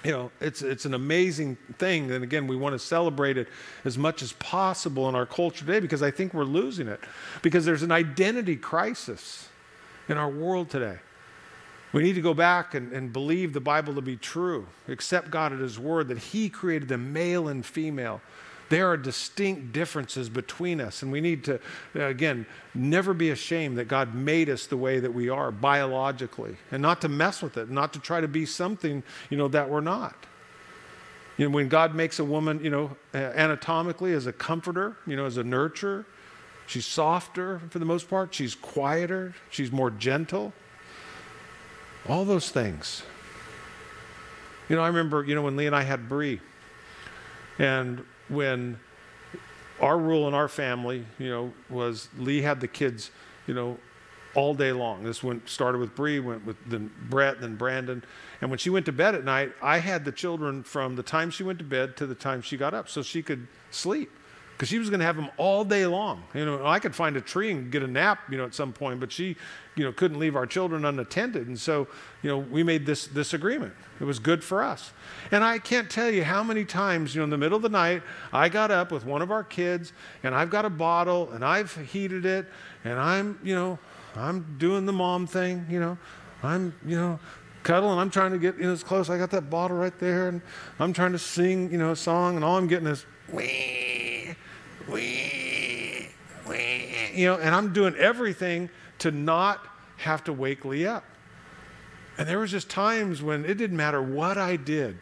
You know, it's, it's an amazing thing. And again, we want to celebrate it as much as possible in our culture today, because I think we're losing it. Because there's an identity crisis in our world today. We need to go back and, and believe the Bible to be true. Accept God at His word that He created the male and female. There are distinct differences between us, and we need to, again, never be ashamed that God made us the way that we are biologically, and not to mess with it, not to try to be something, you know, that we're not. You know, when God makes a woman, you know, anatomically as a comforter, you know, as a nurturer, she's softer for the most part, she's quieter, she's more gentle, all those things. You know, I remember, you know, when Lee and I had Bree, and when our rule in our family, you know, was Lee had the kids, you know, all day long. This went, started with Bree, went with then Brett, then Brandon. And when she went to bed at night, I had the children from the time she went to bed to the time she got up so she could sleep, because she was going to have them all day long. You know, I could find a tree and get a nap, you know, at some point, but she, you know, couldn't leave our children unattended. And so, you know, we made this, this agreement. It was good for us. And I can't tell you how many times, you know, in the middle of the night, I got up with one of our kids, and I've got a bottle, and I've heated it, and I'm, you know, I'm doing the mom thing, you know, I'm, you know, cuddling. I'm trying to get, you know, as close. I got that bottle right there, and I'm trying to sing, you know, a song, and all I'm getting is, wee. Wee, wee, you know, and I'm doing everything to not have to wake Lee up. And there was just times when it didn't matter what I did.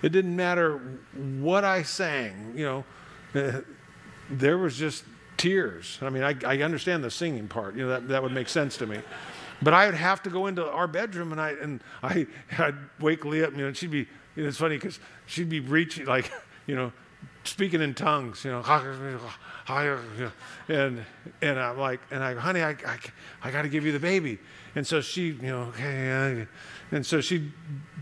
It didn't matter what I sang, you know. Uh, there was just tears. I mean, I, I understand the singing part. You know, that, that would make sense to me. But I would have to go into our bedroom, and, I, and I, I'd wake Lee up, you know, and she'd be, you know, it's funny because she'd be reaching, like, you know, speaking in tongues, you know, and and I'm like, and I, honey, I, I, I got to give you the baby. And so she, you know, okay, and so she'd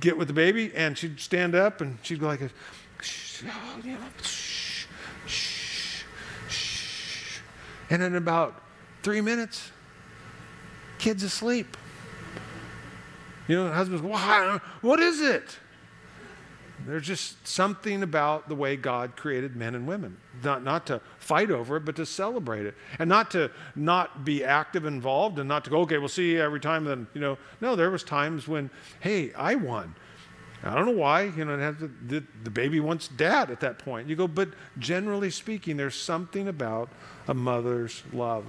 get with the baby, and she'd stand up, and she'd go like, shh, shh, shh, shh. And in about three minutes, kid's asleep. You know, the husband's, why? What is it? There's just something about the way God created men and women. Not, not to fight over it, but to celebrate it. And not to not be active, involved, and not to go, okay, we'll see you every time. Then, you know, no, there was times when, hey, I won. I don't know why. You know, the, the, the baby wants dad at that point. You go, but generally speaking, there's something about a mother's love,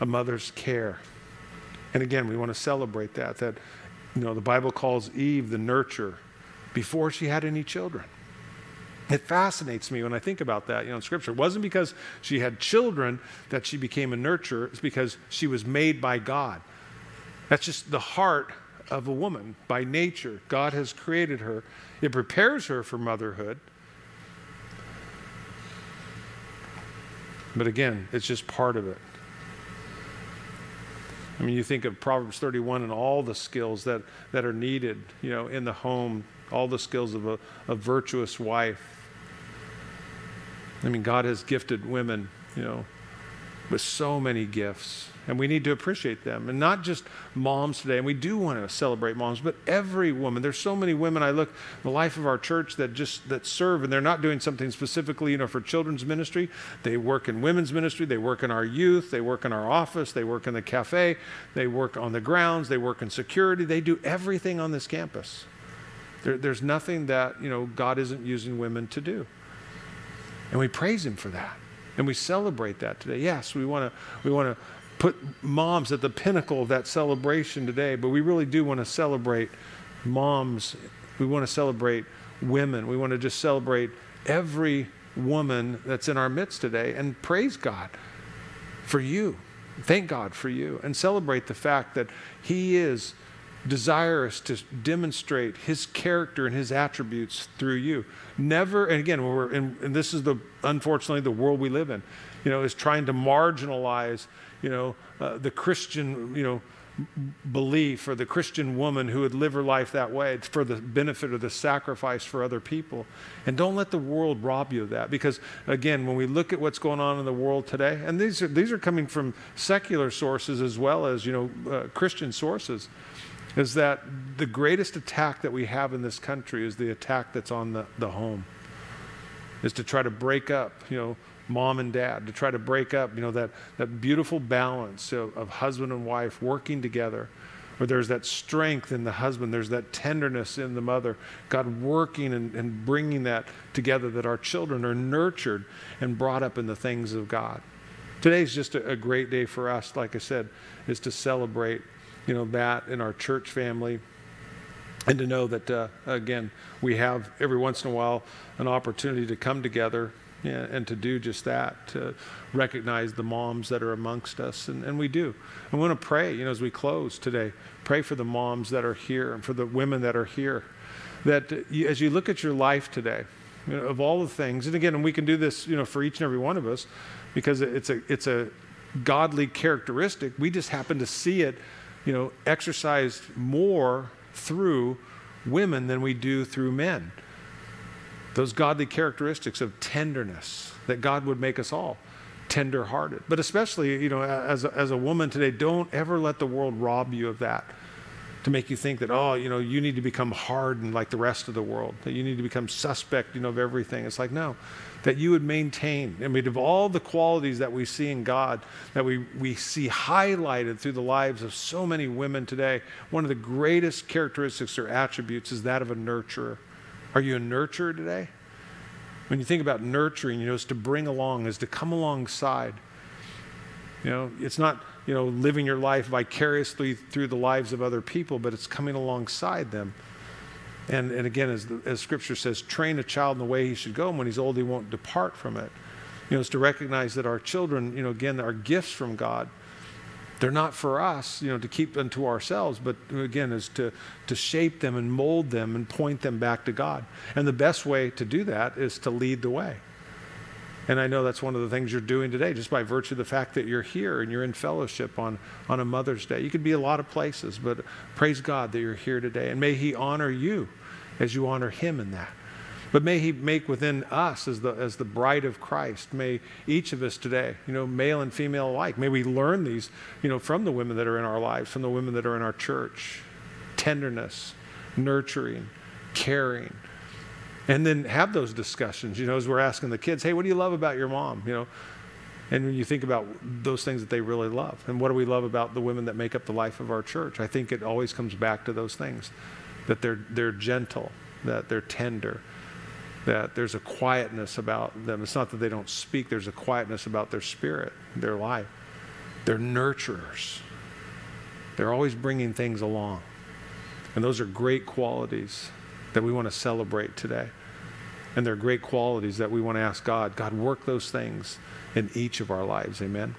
a mother's care. And again, we want to celebrate that. That, you know, the Bible calls Eve the nurturer, before she had any children. It fascinates me when I think about that, you know, in Scripture. It wasn't because she had children that she became a nurturer. It's because she was made by God. That's just the heart of a woman by nature. God has created her. It prepares her for motherhood. But again, it's just part of it. I mean, you think of Proverbs thirty-one and all the skills that, that are needed, you know, in the home, all the skills of a, a virtuous wife. I mean, God has gifted women, you know, with so many gifts, and we need to appreciate them. And not just moms today, and we do want to celebrate moms, but every woman. There's so many women I look in the life of our church that just that serve, and they're not doing something specifically, you know, for children's ministry. They work in women's ministry, they work in our youth, they work in our office, they work in the cafe, they work on the grounds, they work in security, they do everything on this campus. There, there's nothing that, you know, God isn't using women to do. And we praise him for that. And we celebrate that today. Yes, we want to we want to put moms at the pinnacle of that celebration today, but we really do want to celebrate moms. We want to celebrate women. We want to just celebrate every woman that's in our midst today and praise God for you. Thank God for you. And celebrate the fact that he is desirous to demonstrate his character and his attributes through you. Never, and again, we're in, and this is the unfortunately the world we live in, you know, is trying to marginalize, you know, uh, the Christian, you know, belief or the Christian woman who would live her life that way for the benefit or the sacrifice for other people. And don't let the world rob you of that, because again, when we look at what's going on in the world today, and these are these are coming from secular sources as well as, you know, uh, Christian sources, is that the greatest attack that we have in this country is the attack that's on the, the home, is to try to break up, you know, mom and dad, to try to break up, you know, that, that beautiful balance of, of husband and wife working together, where there's that strength in the husband, there's that tenderness in the mother, God working and, and bringing that together, that our children are nurtured and brought up in the things of God. Today's just a, a great day for us, like I said, is to celebrate, you know, that in our church family, and to know that, uh, again, we have every once in a while an opportunity to come together and, and to do just that, to recognize the moms that are amongst us, and, and we do. I want to pray, you know, as we close today, pray for the moms that are here and for the women that are here, that you, as you look at your life today, you know, of all the things, and again, and we can do this, you know, for each and every one of us, because it's a, it's a godly characteristic. We just happen to see it, you know, exercised more through women than we do through men. Those godly characteristics of tenderness, that God would make us all tender-hearted. But especially, you know, as a, as a woman today, don't ever let the world rob you of that, to make you think that, oh, you know, you need to become hardened like the rest of the world, that you need to become suspect, you know, of everything. It's like, no, that you would maintain. I mean, of all the qualities that we see in God, that we, we see highlighted through the lives of so many women today, one of the greatest characteristics or attributes is that of a nurturer. Are you a nurturer today? When you think about nurturing, you know, is to bring along, is to come alongside. You know, it's not, you know, living your life vicariously through the lives of other people, but it's coming alongside them. And, and again, as, the, as Scripture says, train a child in the way he should go, and when he's old, he won't depart from it. You know, it's to recognize that our children, you know, again, are gifts from God. They're not for us, you know, to keep unto ourselves, but again, is to, to shape them and mold them and point them back to God. And the best way to do that is to lead the way. And I know that's one of the things you're doing today, just by virtue of the fact that you're here and you're in fellowship on, on a Mother's Day. You could be a lot of places, but praise God that you're here today. And may he honor you as you honor him in that. But may he make within us, as the, as the bride of Christ, may each of us today, you know, male and female alike, may we learn these, you know, from the women that are in our lives, from the women that are in our church. Tenderness, nurturing, caring. And then have those discussions, you know, as we're asking the kids, hey, what do you love about your mom, you know? And when you think about those things that they really love, and what do we love about the women that make up the life of our church? I think it always comes back to those things, that they're, they're gentle, that they're tender, that there's a quietness about them. It's not that they don't speak. There's a quietness about their spirit, their life. They're nurturers. They're always bringing things along. And those are great qualities that we want to celebrate today. And they're great qualities that we want to ask God, God, work those things in each of our lives, amen?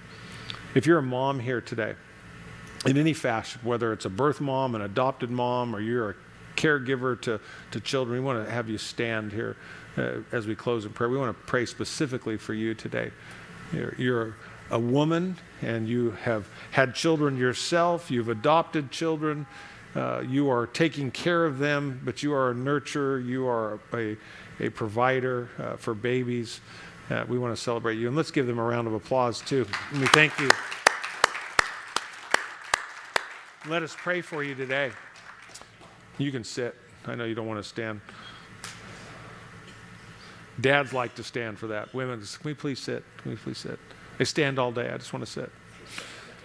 If you're a mom here today, in any fashion, whether it's a birth mom, an adopted mom, or you're a caregiver to, to children, we want to have you stand here uh, as we close in prayer. We want to pray specifically for you today. You're, you're a woman, and you have had children yourself, you've adopted children, Uh, you are taking care of them, but you are a nurturer, you are a, a provider uh, for babies. Uh, we want to celebrate you. And let's give them a round of applause, too. And we thank you. Let us pray for you today. You can sit. I know you don't want to stand. Dads like to stand for that. Women, can we please sit? Can we please sit? They stand all day. I just want to sit.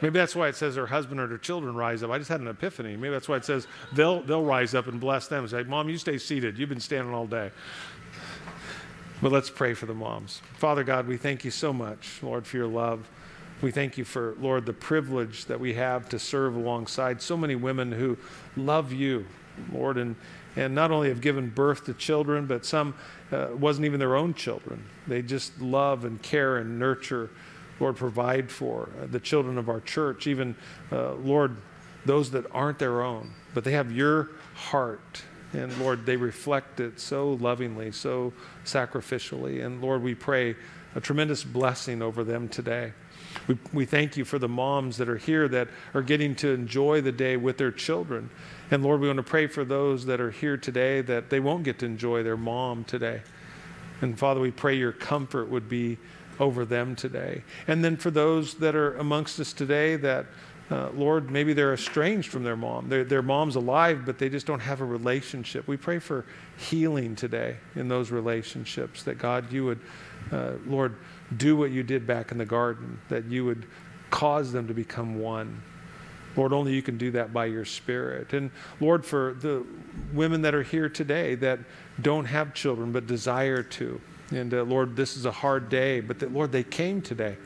Maybe that's why it says her husband or her children rise up. I just had an epiphany. Maybe that's why it says they'll they'll rise up and bless them. It's like, Mom, you stay seated. You've been standing all day. But let's pray for the moms. Father God, we thank you so much, Lord, for your love. We thank you for, Lord, the privilege that we have to serve alongside so many women who love you, Lord, and and not only have given birth to children, but some uh, wasn't even their own children. They just love and care and nurture, Lord, provide for the children of our church, even, uh, Lord, those that aren't their own, but they have your heart. And, Lord, they reflect it so lovingly, so sacrificially. And, Lord, we pray a tremendous blessing over them today. We, we thank you for the moms that are here that are getting to enjoy the day with their children. And, Lord, we want to pray for those that are here today that they won't get to enjoy their mom today. And, Father, we pray your comfort would be over them today. And then for those that are amongst us today that, uh, Lord, maybe they're estranged from their mom. Their, their mom's alive, but they just don't have a relationship. We pray for healing today in those relationships, that God, you would, uh, Lord, do what you did back in the garden, that you would cause them to become one. Lord, only you can do that by your Spirit. And Lord, for the women that are here today that don't have children but desire to, and uh, Lord, this is a hard day, but that, Lord, they came today.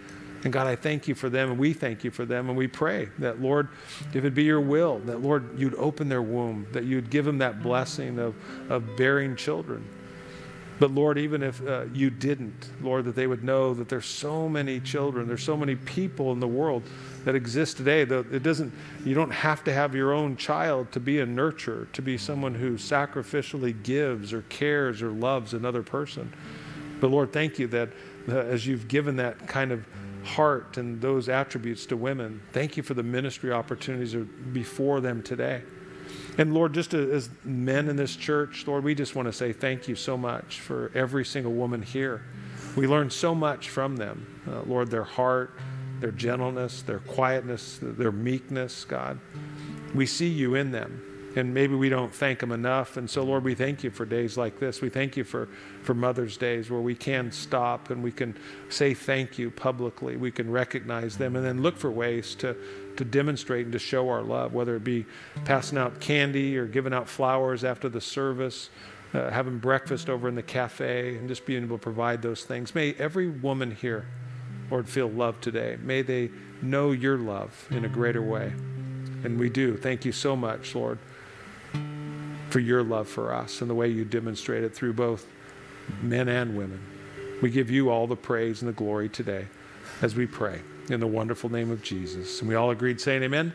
And God, I thank you for them, and we thank you for them, and we pray that, Lord, if it be your will, that, Lord, you'd open their womb, that you'd give them that blessing of, of bearing children. But, Lord, even if uh, you didn't, Lord, that they would know that there's so many children, there's so many people in the world that exist today. That it doesn't, you don't have to have your own child to be a nurturer, to be someone who sacrificially gives or cares or loves another person. But, Lord, thank you that uh, as you've given that kind of heart and those attributes to women, thank you for the ministry opportunities are before them today. And, Lord, just as men in this church, Lord, we just want to say thank you so much for every single woman here. We learn so much from them, uh, Lord, their heart, their gentleness, their quietness, their meekness, God. We see you in them. And maybe we don't thank them enough. And so, Lord, we thank you for days like this. We thank you for, for Mother's Days where we can stop and we can say thank you publicly. We can recognize them and then look for ways to, to demonstrate and to show our love, whether it be passing out candy or giving out flowers after the service, uh, having breakfast over in the cafe, and just being able to provide those things. May every woman here, Lord, feel loved today. May they know your love in a greater way. And we do. Thank you so much, Lord, for your love for us and the way you demonstrate it through both men and women. We give you all the praise and the glory today as we pray in the wonderful name of Jesus. And we all agreed saying amen.